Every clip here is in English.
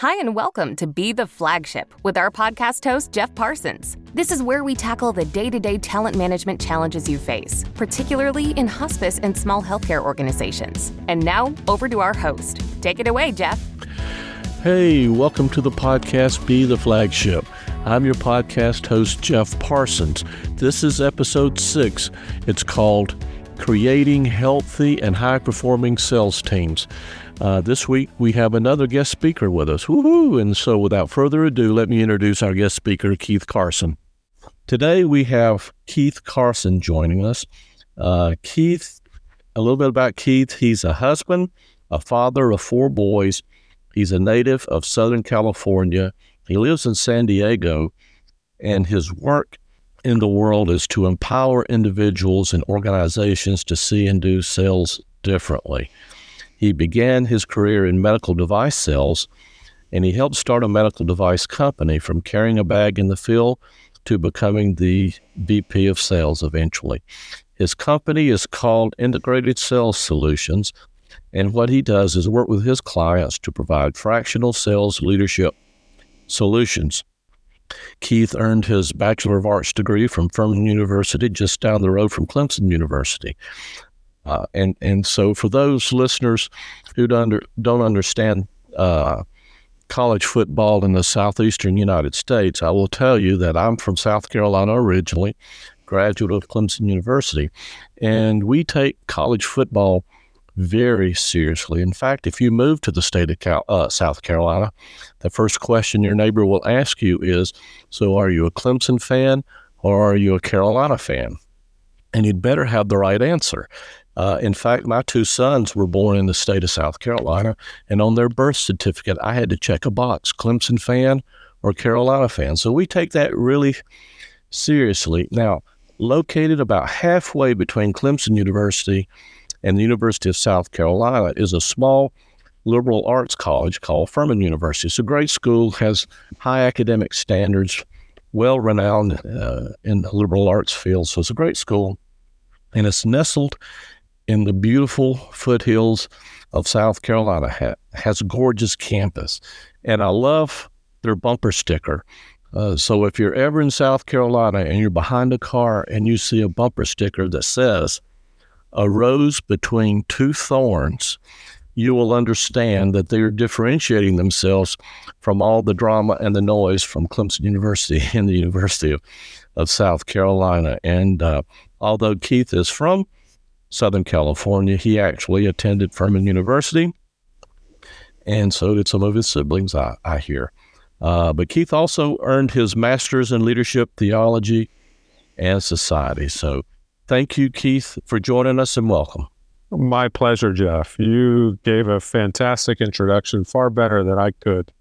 Hi and welcome to Be the Flagship with our podcast host, Jeff Parsons. This is where we tackle the day-to-day talent management challenges you face, particularly in hospice and small healthcare organizations. And now, over to our host. Take it away, Jeff. Hey, welcome to the podcast, Be the Flagship. I'm your podcast host, Jeff Parsons. This is episode 6. It's called Creating Healthy and High-Performing Sales Teams. This week, we have another guest speaker with us. Woohoo! And so without further ado, let me introduce our guest speaker, Keith Carson. Today, we have Keith Carson joining us. Keith, a little bit about Keith. He's a husband, a father of 4 boys. He's a native of Southern California. He lives in San Diego, and his work in the world is to empower individuals and organizations to see and do sales differently. He began his career in medical device sales, and he helped start a medical device company from carrying a bag in the field to becoming the VP of sales eventually. His company is called Integrated Sales Solutions, and what he does is work with his clients to provide fractional sales leadership solutions. Keith earned his Bachelor of Arts degree from Furman University, just down the road from Clemson University. And so for those listeners who don't understand college football in the southeastern United States, I will tell you that I'm from South Carolina originally, graduate of Clemson University, and we take college football very seriously. In fact, if you move to the state of South Carolina, the first question your neighbor will ask you is, so are you a Clemson fan or are you a Carolina fan? And you'd better have the right answer. In fact, my 2 sons were born in the state of South Carolina, and on their birth certificate, I had to check a box, Clemson fan or Carolina fan. So we take that really seriously. Now, located about halfway between Clemson University and the University of South Carolina is a small liberal arts college called Furman University. It's a great school, has high academic standards, well-renowned in the liberal arts field. So it's a great school, and it's nestled in the beautiful foothills of South Carolina. Has a gorgeous campus, and I love their bumper sticker. So if you're ever in South Carolina and you're behind a car and you see a bumper sticker that says, "A rose between two thorns," you will understand that they're differentiating themselves from all the drama and the noise from Clemson University and the University of South Carolina. And although Keith is from Southern California, he actually attended Furman University, and so did some of his siblings, I hear. But Keith also earned his master's in leadership, theology, and society. So thank you, Keith, for joining us, and welcome. My pleasure, Jeff. You gave a fantastic introduction, far better than I could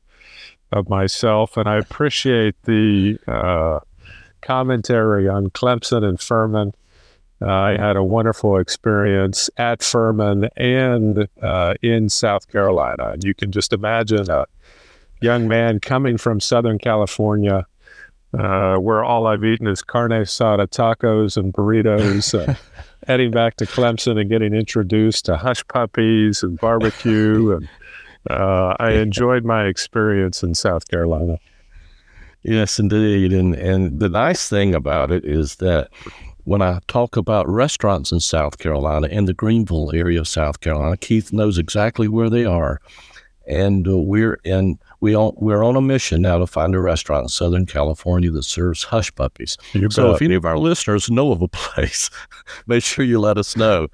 of myself, and I appreciate the commentary on Clemson and Furman. I had a wonderful experience at Furman and in South Carolina. You can just imagine a young man coming from Southern California, where all I've eaten is carne asada, tacos, and burritos, heading back to Clemson and getting introduced to hush puppies and barbecue. And I enjoyed my experience in South Carolina. Yes, indeed. And the nice thing about it is that when I talk about restaurants in South Carolina and the Greenville area of South Carolina, Keith knows exactly where they are. And we're on a mission now to find a restaurant in Southern California that serves hush puppies. So if any of our listeners know of a place, make sure you let us know.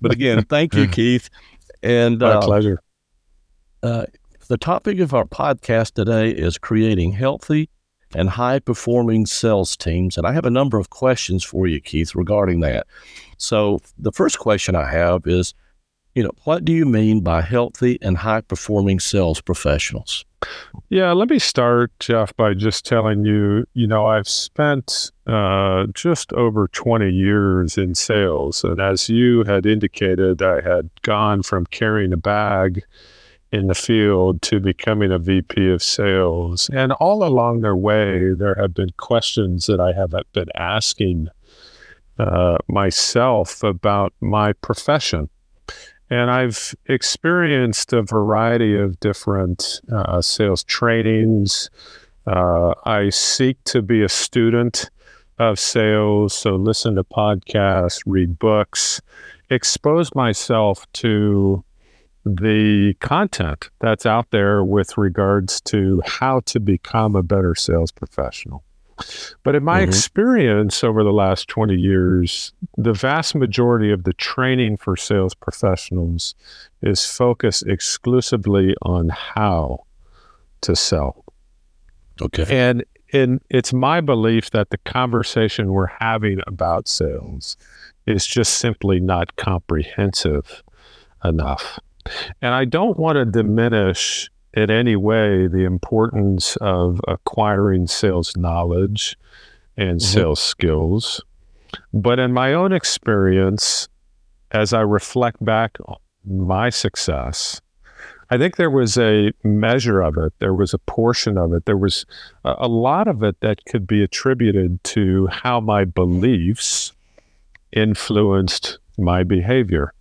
But again, thank you, Keith. And my pleasure. The topic of our podcast today is creating healthy and high-performing sales teams. And I have a number of questions for you, Keith, regarding that. So the first question I have is, what do you mean by healthy and high-performing sales professionals? Yeah, let me start, Jeff, by just telling you, I've spent just over 20 years in sales. And as you had indicated, I had gone from carrying a bag in the field to becoming a VP of sales. And all along their way, there have been questions that I have been asking myself about my profession. And I've experienced a variety of different sales trainings. I seek to be a student of sales, so listen to podcasts, read books, expose myself to the content that's out there with regards to how to become a better sales professional. But in my experience over the last 20 years, the vast majority of the training for sales professionals is focused exclusively on how to sell. Okay. And it's my belief that the conversation we're having about sales is just simply not comprehensive enough. And I don't want to diminish in any way the importance of acquiring sales knowledge and sales skills. But in my own experience, as I reflect back on my success, I think there was a measure of it. There was a portion of it. There was a lot of it that could be attributed to how my beliefs influenced my behavior.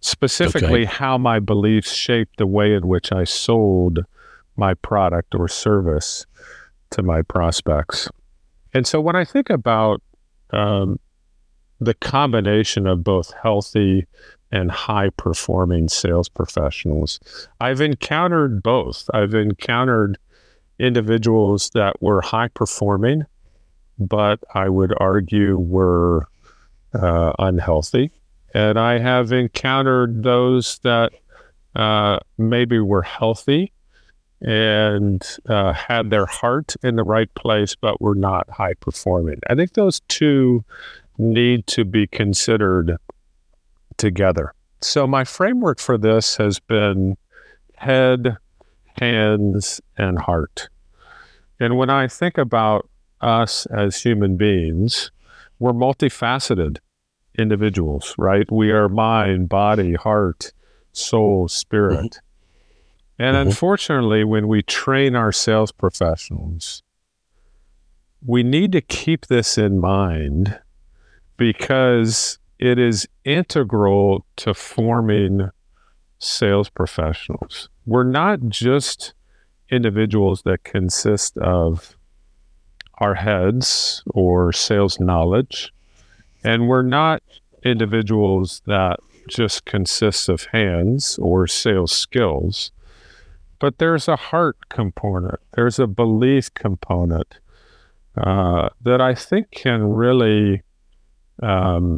Specifically, how my beliefs shaped the way in which I sold my product or service to my prospects. And so when I think about the combination of both healthy and high-performing sales professionals, I've encountered both. I've encountered individuals that were high-performing, but I would argue were unhealthy. And I have encountered those that maybe were healthy and had their heart in the right place, but were not high performing. I think those two need to be considered together. So my framework for this has been head, hands, and heart. And when I think about us as human beings, we're multifaceted individuals, right? We are mind, body, heart, soul, spirit. And unfortunately, when we train our sales professionals, we need to keep this in mind because it is integral to forming sales professionals. We're not just individuals that consist of our heads or sales knowledge. And we're not individuals that just consist of hands or sales skills, but there's a heart component. There's a belief component that I think can really kind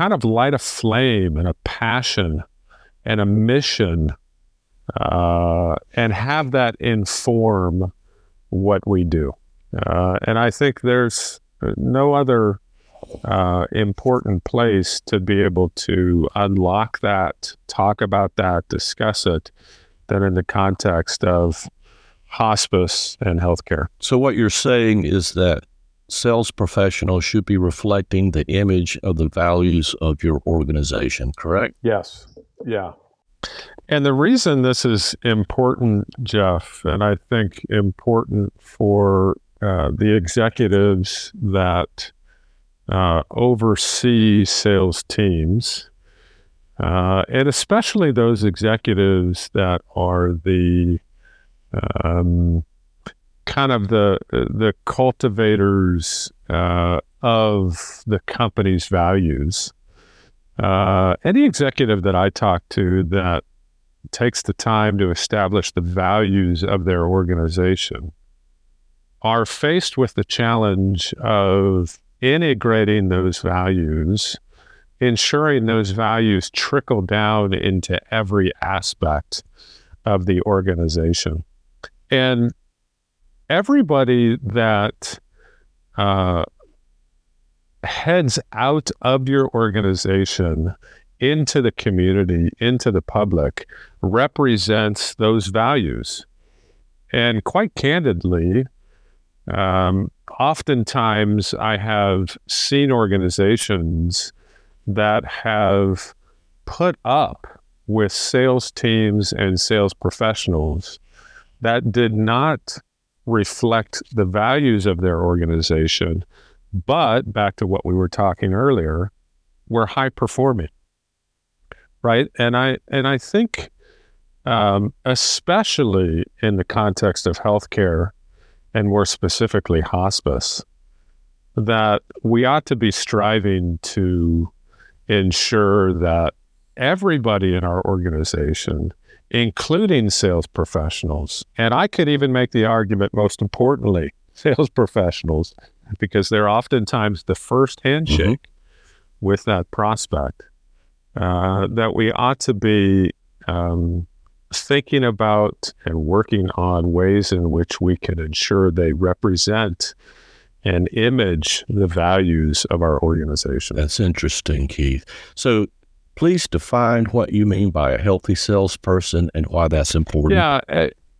of light a flame and a passion and a mission and have that inform what we do. And I think there's no other important place to be able to unlock that, talk about that, discuss it, than in the context of hospice and healthcare. So what you're saying is that sales professionals should be reflecting the image of the values of your organization, correct? Yes. Yeah. And the reason this is important, Jeff, and I think important for the executives that oversee sales teams, and especially those executives that are the kind of the cultivators of the company's values. Any executive that I talk to that takes the time to establish the values of their organization are faced with the challenge of integrating those values, ensuring those values trickle down into every aspect of the organization. And everybody that heads out of your organization into the community, into the public, represents those values. And quite candidly, oftentimes I have seen organizations that have put up with sales teams and sales professionals that did not reflect the values of their organization, but back to what we were talking earlier, were high performing. right? And I think, especially in the context of healthcare, and more specifically hospice, that we ought to be striving to ensure that everybody in our organization, including sales professionals, and I could even make the argument, most importantly, sales professionals, because they're oftentimes the first handshake mm-hmm. with that prospect, that we ought to be thinking about and working on ways in which we can ensure they represent and image the values of our organization. That's interesting, Keith. So please define what you mean by a healthy salesperson and why that's important. Yeah,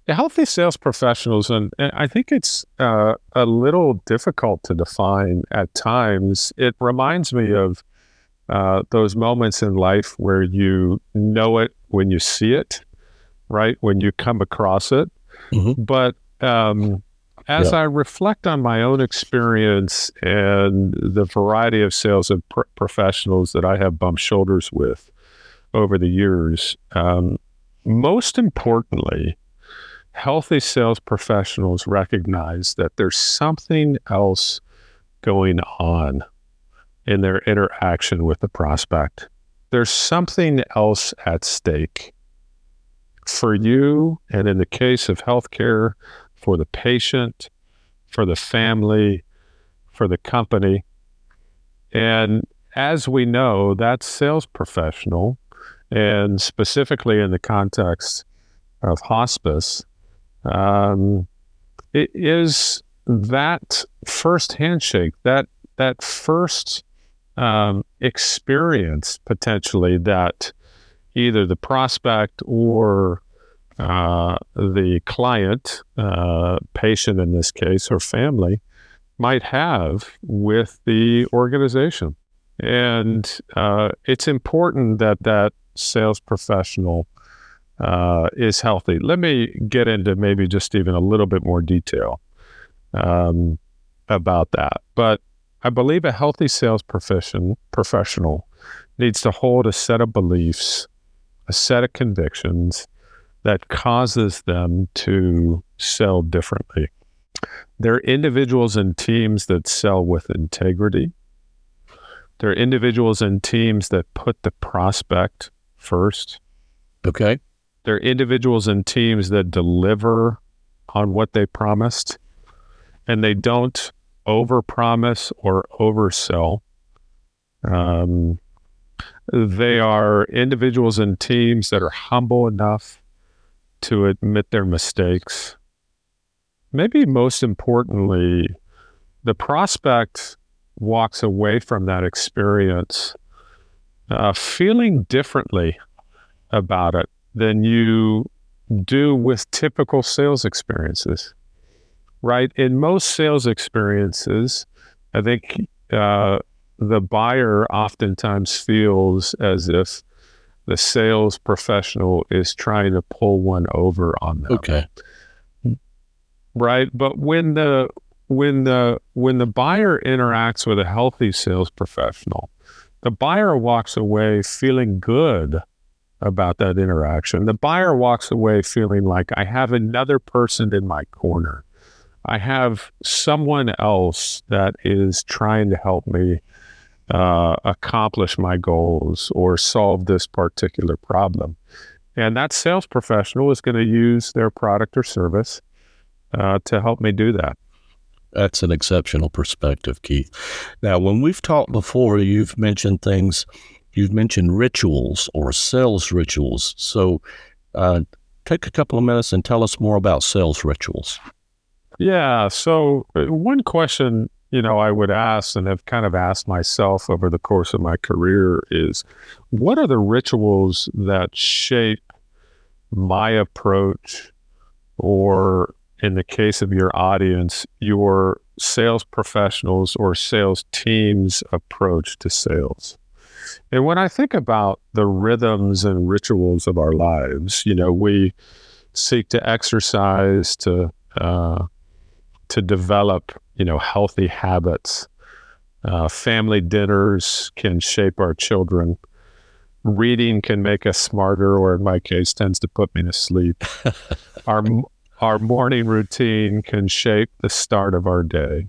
healthy sales professionals, and I think it's a little difficult to define at times. It reminds me of those moments in life where you know it when you see it, right? When you come across it. Mm-hmm. But as I reflect on my own experience and the variety of sales and professionals that I have bumped shoulders with over the years, most importantly, healthy sales professionals recognize that there's something else going on in their interaction with the prospect. There's something else at stake for you, and in the case of healthcare, for the patient, for the family, for the company. And as we know, that sales professional, and specifically in the context of hospice, it is that first handshake, that first experience potentially that either the prospect or the client, patient in this case, or family, might have with the organization. And it's important that sales professional is healthy. Let me get into maybe just even a little bit more detail about that. But I believe a healthy sales professional needs to hold a set of beliefs, a set of convictions, that causes them to sell differently. They're individuals and teams that sell with integrity. They're individuals and teams that put the prospect first. Okay. They're individuals and teams that deliver on what they promised, and they don't overpromise or oversell. They are individuals and teams that are humble enough to admit their mistakes. Maybe most importantly, the prospect walks away from that experience feeling differently about it than you do with typical sales experiences, right? In most sales experiences, I think the buyer oftentimes feels as if the sales professional is trying to pull one over on them. Okay. Right. But when the buyer interacts with a healthy sales professional, the buyer walks away feeling good about that interaction. The buyer walks away feeling like, I have another person in my corner. I have someone else that is trying to help me accomplish my goals or solve this particular problem. And that sales professional is going to use their product or service to help me do that. That's an exceptional perspective, Keith. Now, when we've talked before, you've mentioned rituals or sales rituals. So take a couple of minutes and tell us more about sales rituals. Yeah. So one question I would ask and have kind of asked myself over the course of my career is, what are the rituals that shape my approach, or in the case of your audience, your sales professionals or sales team's approach to sales? And when I think about the rhythms and rituals of our lives, we seek to exercise, to develop healthy habits. Family dinners can shape our children. reading can make us smarter, or in my case, tends to put me to sleep. Our morning routine can shape the start of our day.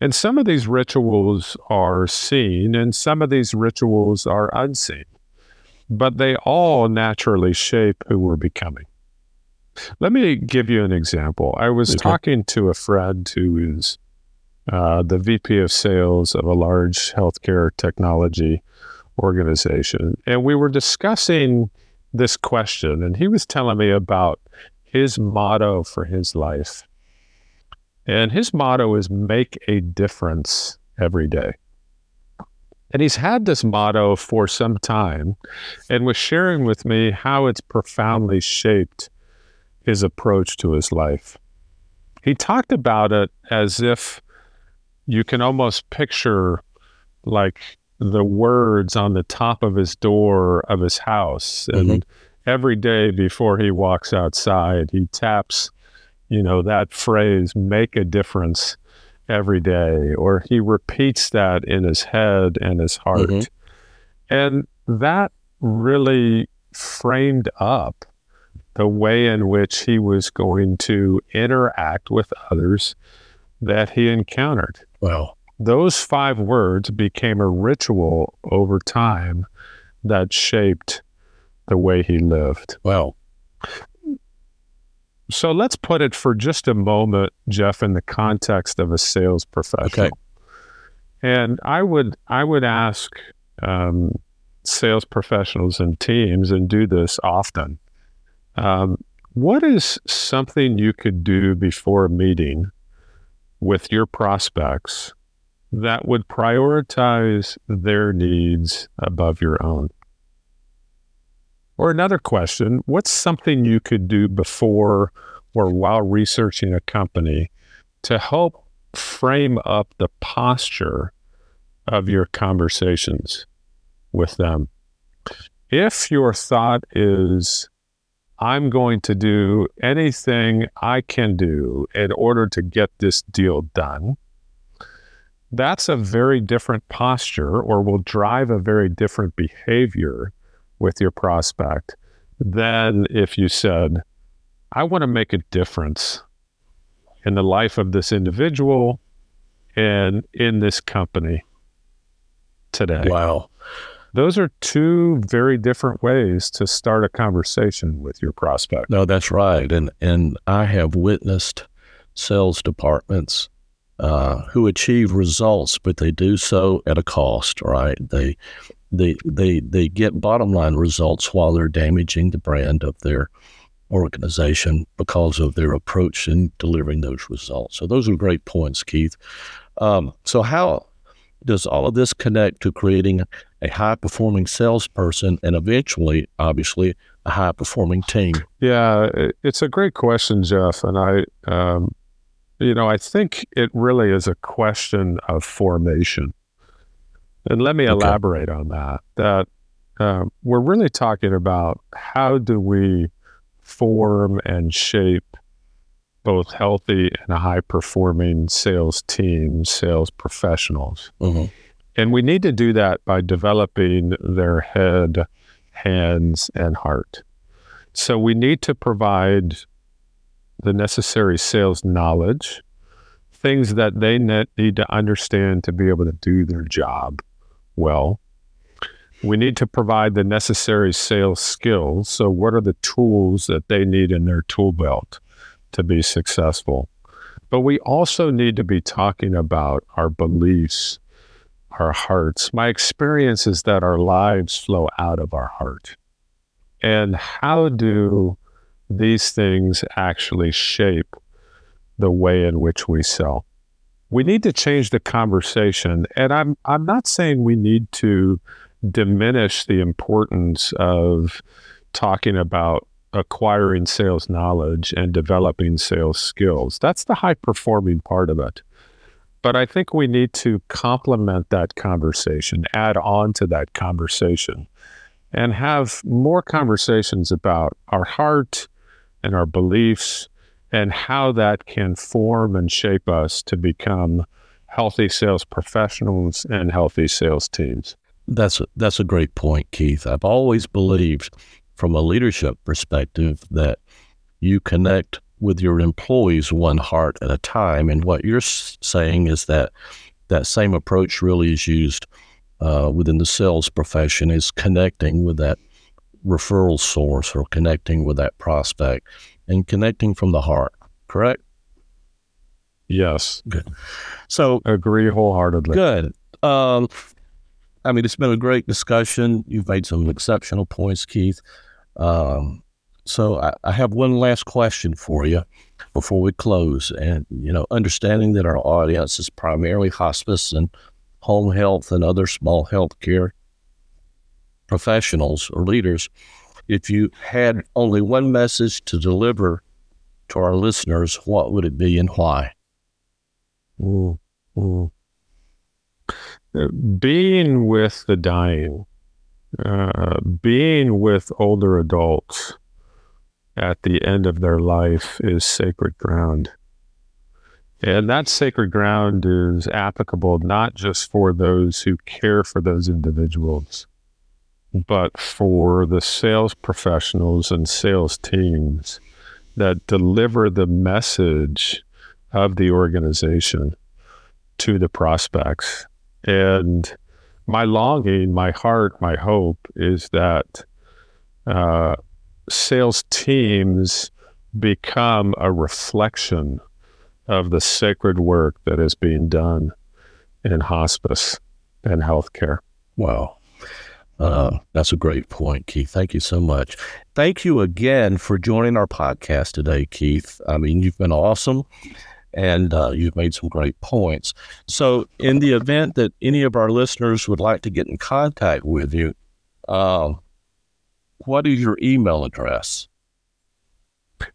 And some of these rituals are seen, and some of these rituals are unseen, but they all naturally shape who we're becoming. Let me give you an example. I was talking to a friend who is the VP of sales of a large healthcare technology organization, and we were discussing this question, and he was telling me about his motto for his life. And his motto is make a difference every day. And he's had this motto for some time and was sharing with me how it's profoundly shaped his approach to his life. He talked about it as if you can almost picture like the words on the top of his door of his house. Mm-hmm. And every day before he walks outside, he taps, you know, that phrase, make a difference every day, or he repeats that in his head and his heart. Mm-hmm. And that really framed up the way in which he was going to interact with others that he encountered. Wow. Those five words became a ritual over time that shaped the way he lived. Wow. So let's put it for just a moment, Jeff, in the context of a sales professional. Okay. And I would ask sales professionals and teams, and do this often, what is something you could do before a meeting with your prospects that would prioritize their needs above your own? Or another question, what's something you could do before or while researching a company to help frame up the posture of your conversations with them? If your thought is, I'm going to do anything I can do in order to get this deal done, that's a very different posture, or will drive a very different behavior with your prospect than if you said, I want to make a difference in the life of this individual and in this company today. Wow. Those are two very different ways to start a conversation with your prospect. No, that's right. And I have witnessed sales departments who achieve results, but they do so at a cost, right? They get bottom line results while they're damaging the brand of their organization because of their approach in delivering those results. So those are great points, Keith. So how does all of this connect to creating a high performing salesperson and eventually, obviously, a high performing team? Yeah, it's a great question, Jeff. And I think it really is a question of formation. And let me elaborate on that we're really talking about how do we form and shape both healthy and high-performing sales teams, sales professionals. Mm-hmm. And we need to do that by developing their head, hands, and heart. So we need to provide the necessary sales knowledge, things that they need to understand to be able to do their job well. We need to provide the necessary sales skills. So what are the tools that they need in their tool belt to be successful? But we also need to be talking about our beliefs, our hearts. My experience is that our lives flow out of our heart. And how do these things actually shape the way in which we sell? We need to change the conversation. And I'm not saying we need to diminish the importance of talking about acquiring sales knowledge and developing sales skills. That's the high-performing part of it. But I think we need to complement that conversation, add on to that conversation, and have more conversations about our heart and our beliefs and how that can form and shape us to become healthy sales professionals and healthy sales teams. That's a great point, Keith. I've always believed from a leadership perspective that you connect with your employees one heart at a time. And what you're saying is that that same approach really is used within the sales profession, is connecting with that referral source or connecting with that prospect and connecting from the heart, correct? Yes. Good. So agree wholeheartedly. Good. I mean, it's been a great discussion. You've made some exceptional points, Keith. So I have one last question for you before we close. And, you know, understanding that our audience is primarily hospice and home health and other small healthcare professionals or leaders, if you had only one message to deliver to our listeners, what would it be and why? Being with the dying, being with older adults at the end of their life is sacred ground. And that sacred ground is applicable not just for those who care for those individuals, but for the sales professionals and sales teams that deliver the message of the organization to the prospects. And my longing, my heart, my hope is that sales teams become a reflection of the sacred work that is being done in hospice and healthcare. Wow. That's a great point, Keith. Thank you so much. Thank you again for joining our podcast today, Keith. I mean, you've been awesome. And you've made some great points. So in the event that any of our listeners would like to get in contact with you, what is your email address?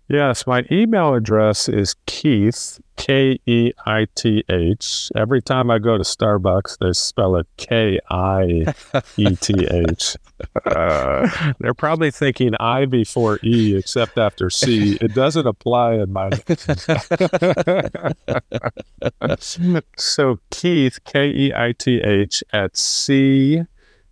Yes, my email address is Keith, Keith. Every time I go to Starbucks, they spell it Kieth. They're probably thinking I before E, except after C. It doesn't apply in my... So Keith, Keith, at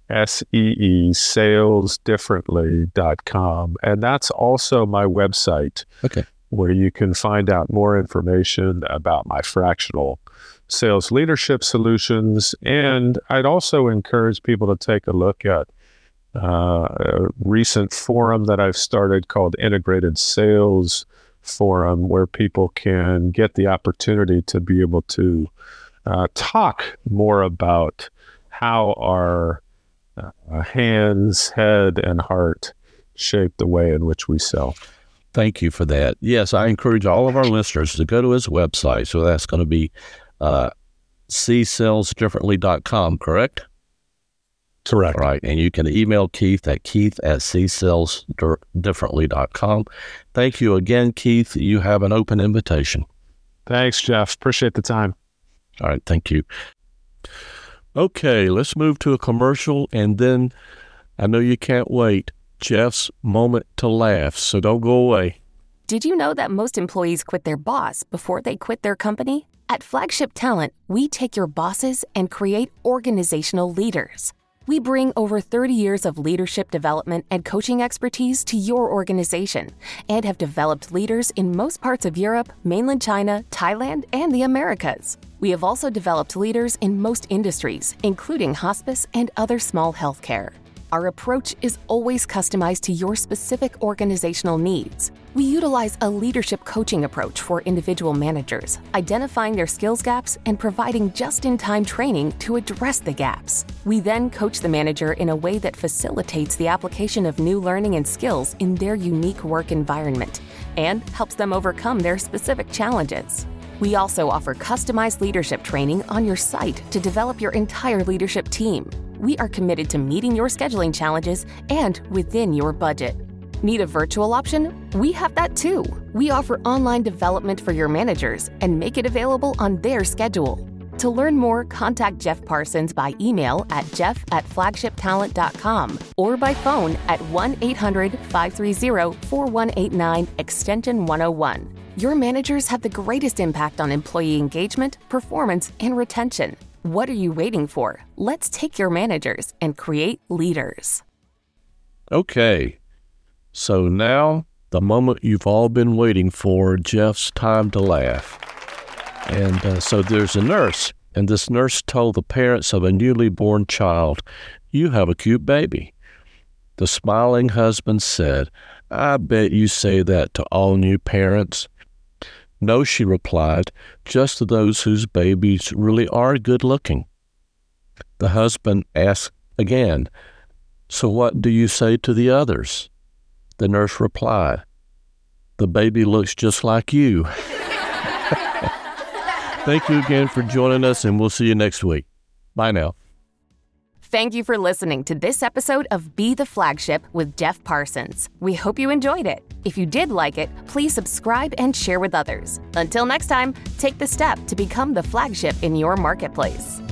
CSellsDifferently.com. And that's also my website, okay, where you can find out more information about my fractional sales leadership solutions. And I'd also encourage people to take a look at a recent forum that I've started called Integrated Sales Forum, where people can get the opportunity to be able to talk more about how our hands, head, and heart shape the way in which we sell. Thank you for that. Yes, I encourage all of our listeners to go to his website. So that's going to be CSellsDifferently.com, correct? Correct. All right. And you can email Keith at Keith@CSellsDifferently.com. Thank you again, Keith. You have an open invitation. Thanks, Jeff. Appreciate the time. All right. Thank you. Okay, let's move to a commercial, and then I know you can't wait. Jeff's moment to laugh, so don't go away. Did you know that most employees quit their boss before they quit their company? At Flagship Talent, we take your bosses and create organizational leaders. We bring over 30 years of leadership development and coaching expertise to your organization and have developed leaders in most parts of Europe, mainland China, Thailand, and the Americas. We have also developed leaders in most industries, including hospice and other small healthcare. Our approach is always customized to your specific organizational needs. We utilize a leadership coaching approach for individual managers, identifying their skills gaps and providing just-in-time training to address the gaps. We then coach the manager in a way that facilitates the application of new learning and skills in their unique work environment and helps them overcome their specific challenges. We also offer customized leadership training on your site to develop your entire leadership team. We are committed to meeting your scheduling challenges and within your budget. Need a virtual option? We have that too. We offer online development for your managers and make it available on their schedule. To learn more, contact Jeff Parsons by email at jeff@flagshiptalent.com or by phone at 1-800-530-4189, extension 101. Your managers have the greatest impact on employee engagement, performance, and retention. What are you waiting for? Let's take your managers and create leaders. Okay, so now the moment you've all been waiting for, Jeff's time to laugh. And so there's a nurse, and this nurse told the parents of a newly born child, "You have a cute baby." The smiling husband said, "I bet you say that to all new parents." "No," she replied, "just to those whose babies really are good looking." The husband asked again, "So what do you say to the others?" The nurse replied, "The baby looks just like you." Thank you again for joining us, and we'll see you next week. Bye now. Thank you for listening to this episode of Be the Flagship with Jeff Parsons. We hope you enjoyed it. If you did like it, please subscribe and share with others. Until next time, take the step to become the flagship in your marketplace.